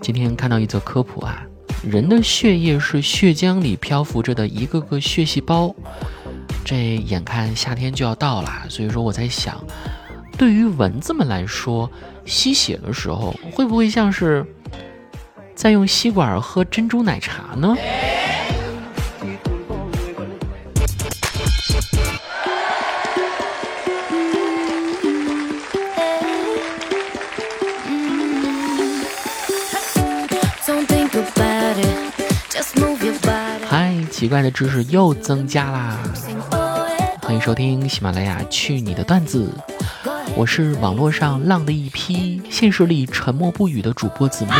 今天看到一则科普啊，人的血液是血浆里漂浮着的一个个血细胞。这眼看夏天就要到了，所以说我在想，对于蚊子们来说，吸血的时候会不会像是在用吸管喝珍珠奶茶呢？奇怪的知识又增加啦！欢迎收听喜马拉雅去你的段子，我是网络上浪的一批，现实里沉默不语的主播子木。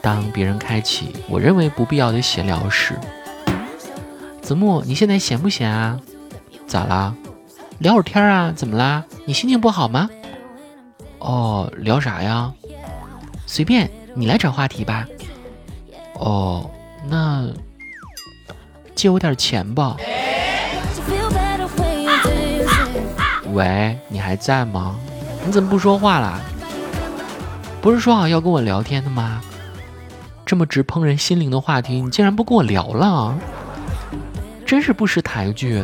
当别人开启我认为不必要的闲聊时，子木你现在闲不闲啊？咋啦？聊会儿天啊？怎么啦？你心情不好吗？哦，聊啥呀？随便你来找话题吧。哦，那借我点钱吧。喂，你还在吗？你怎么不说话了？不是说好要跟我聊天的吗？这么直怦人心灵的话题，你竟然不跟我聊了，真是不识抬举。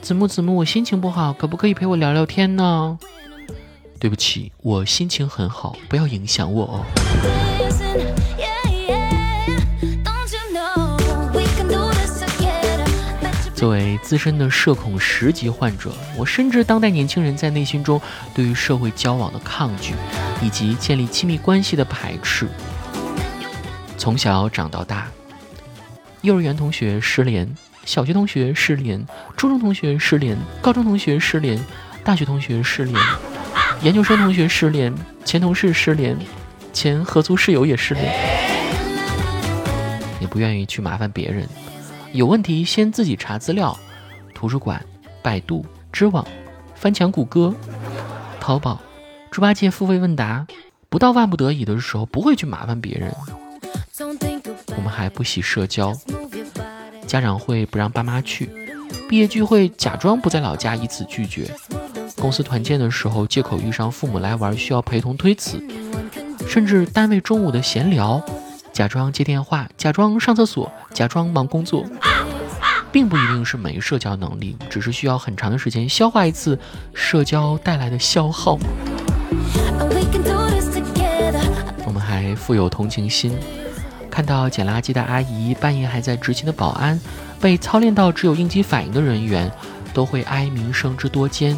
子木，我心情不好，可不可以陪我聊聊天呢？对不起，我心情很好，不要影响我哦。作为资深的社恐10级患者，我深知当代年轻人在内心中对于社会交往的抗拒，以及建立亲密关系的排斥。从小长到大，幼儿园同学失联，小学同学失联，初中同学失联，高中同学失联，大学同学失联，研究生同学失联，前同事失联，前合租室友也失联。也不愿意去麻烦别人，有问题先自己查资料，图书馆、百度、知网、翻墙谷歌、淘宝、猪八戒付费问答。不到万不得已的时候，不会去麻烦别人。我们还不喜社交。家长会不让爸妈去，毕业聚会假装不在老家以此拒绝，公司团建的时候借口遇上父母来玩需要陪同推辞，甚至单位中午的闲聊，假装接电话，假装上厕所，假装忙工作，并不一定是没社交能力，只是需要很长的时间消化一次社交带来的消耗。我们还富有同情心，看到捡垃圾的阿姨，半夜还在执勤的保安，被操练到只有应急反应的人员，都会哀鸣声之多艰。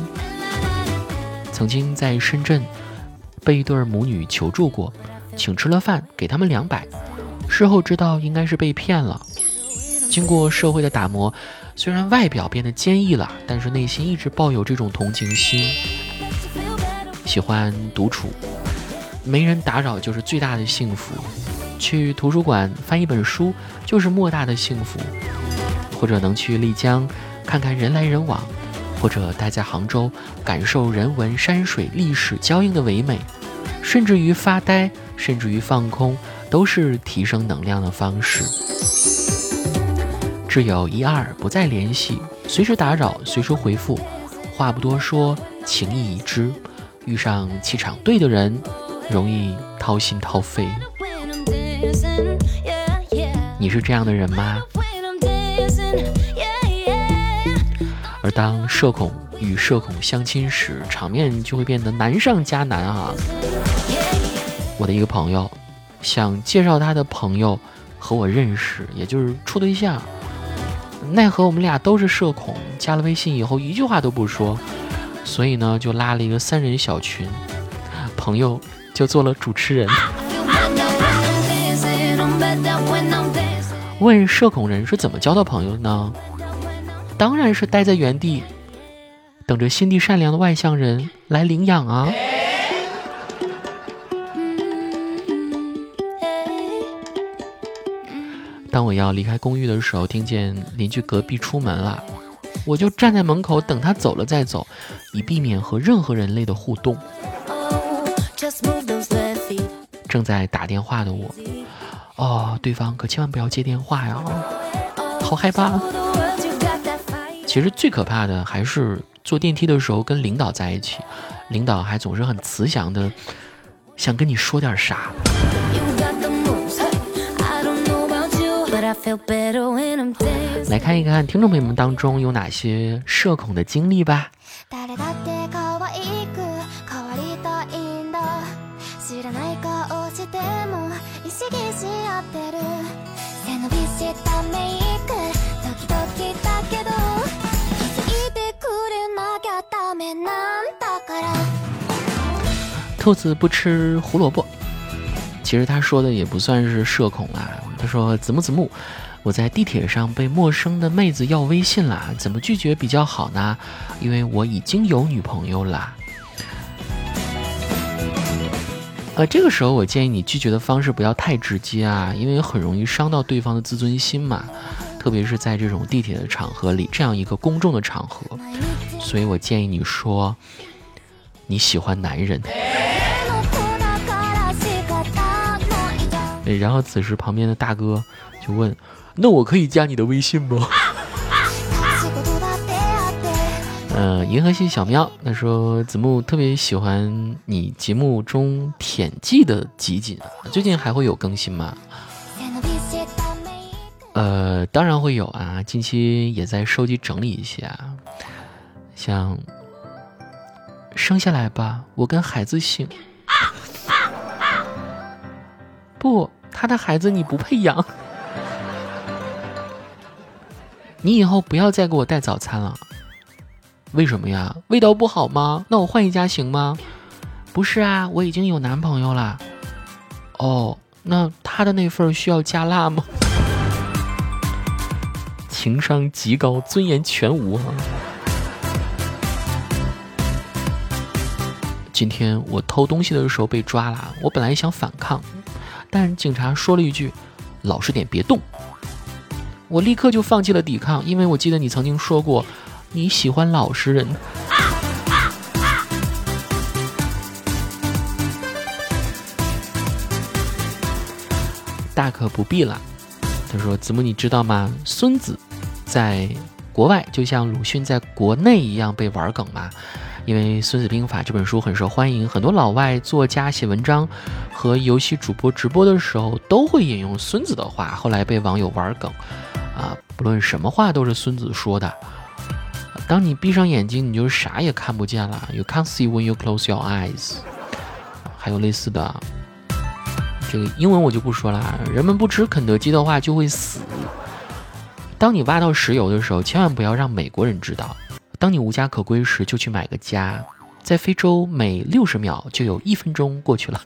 曾经在深圳被一对母女求助过，请吃了饭给他们200，事后知道应该是被骗了。经过社会的打磨，虽然外表变得坚毅了，但是内心一直抱有这种同情心。喜欢独处，没人打扰就是最大的幸福。去图书馆翻一本书就是莫大的幸福，或者能去丽江看看人来人往，或者待在杭州感受人文山水历史交映的唯美，甚至于发呆，甚至于放空，都是提升能量的方式。挚友12不再联系，随时打扰，随时回复，话不多说，情意已知，遇上气场对的人，容易掏心掏肺。你是这样的人吗？而当社恐与社恐相亲时，场面就会变得难上加难啊！我的一个朋友想介绍他的朋友和我认识，也就是处对象，奈何我们俩都是社恐，加了微信以后一句话都不说，所以呢就拉了一个3人小群，朋友就做了主持人。问社恐人是怎么交到朋友呢？当然是待在原地，等着心地善良的外向人来领养啊。当我要离开公寓的时候，听见邻居隔壁出门了，我就站在门口等他走了再走，以避免和任何人类的互动。正在打电话的我哦，对方可千万不要接电话呀，好害怕。其实最可怕的还是坐电梯的时候跟领导在一起，领导还总是很慈祥的，想跟你说点啥。来看一看听众朋友们当中有哪些社恐的经历吧。兔子不吃胡萝卜，其实他说的也不算是社恐啦。他说子木子木，我在地铁上被陌生的妹子要微信啦，怎么拒绝比较好呢？因为我已经有女朋友啦。这个时候我建议你拒绝的方式不要太直接啊，因为很容易伤到对方的自尊心嘛，特别是在这种地铁的场合里，这样一个公众的场合，所以我建议你说你喜欢男人。然后此时旁边的大哥就问，那我可以加你的微信吗？银河系小喵他说，子木特别喜欢你节目中舔技的集锦，最近还会有更新吗？当然会有啊，近期也在收集整理一些啊，像生下来吧，我跟孩子姓。不，他的孩子你不配养。你以后不要再给我带早餐了。为什么呀？味道不好吗？那我换一家行吗？不是啊，我已经有男朋友了。哦，那他的那份需要加辣吗？情商极高，尊严全无啊。今天我偷东西的时候被抓了，我本来想反抗，但警察说了一句老实点别动，我立刻就放弃了抵抗，因为我记得你曾经说过你喜欢老实人。大可不必了。他说，子木你知道吗，孙子在国外就像鲁迅在国内一样被玩梗嘛，因为《孙子兵法》这本书很受欢迎，很多老外作家写文章和游戏主播直播的时候都会引用孙子的话，后来被网友玩梗啊，不论什么话都是孙子说的。当你闭上眼睛，你就啥也看不见了 You can't see when you close your eyes。 还有类似的，这个英文我就不说了。人们不吃肯德基的话就会死。当你挖到石油的时候，千万不要让美国人知道。当你无家可归时，就去买个家。在非洲，每60秒就有1分钟过去了。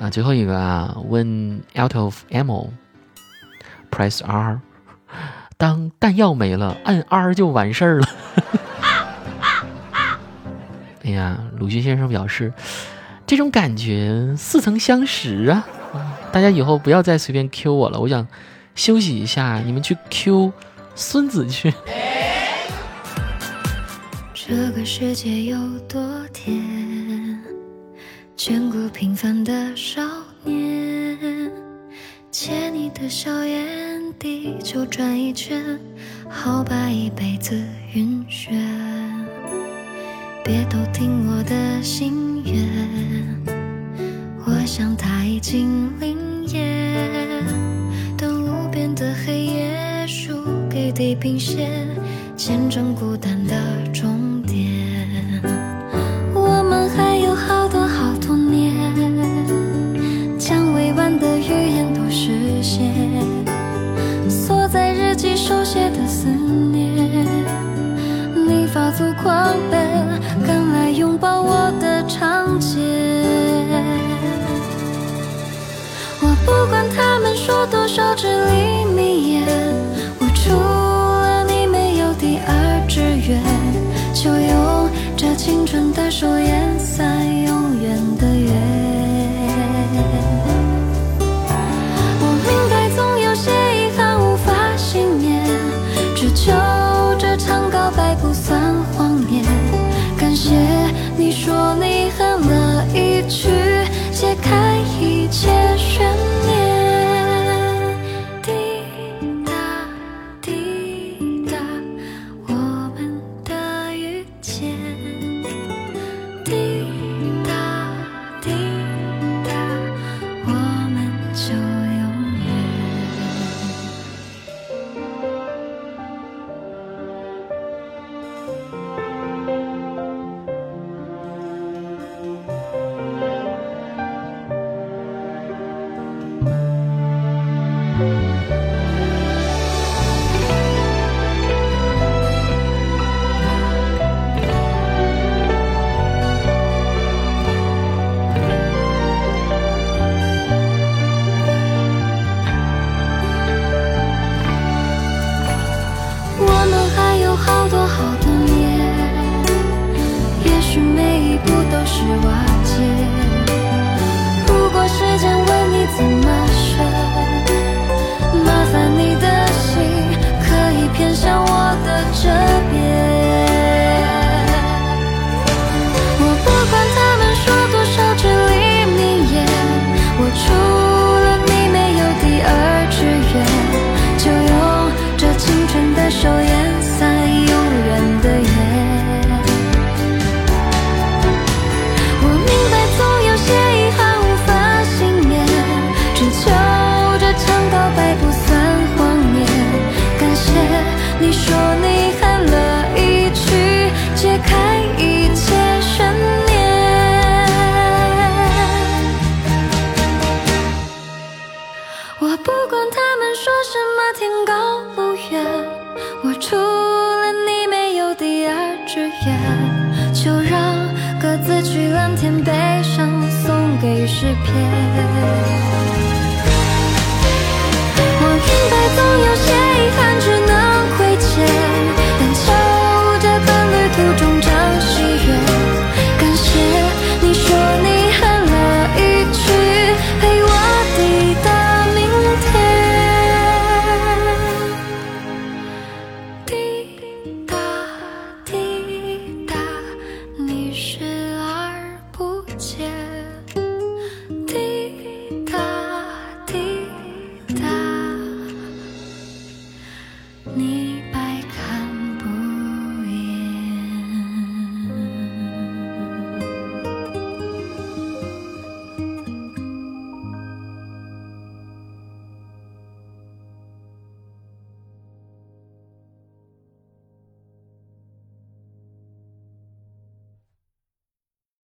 啊，最后一个啊 ，When out of ammo, press R。当弹药没了，按 R 就完事儿了。哎呀，鲁迅先生表示，这种感觉似曾相识啊！大家以后不要再随便 Q 我了，我想休息一下，你们去 Q 孙子去。这个世界有多甜，眷顾平凡的少年，借你的笑颜，地球转一圈，好把一辈子晕眩。别都听我的心愿，我想它已经灵验，等无边的黑夜输给地平线，见证孤单的终。你说你恨了一句，解开一切悬念。各自去蓝天，悲伤送给诗篇。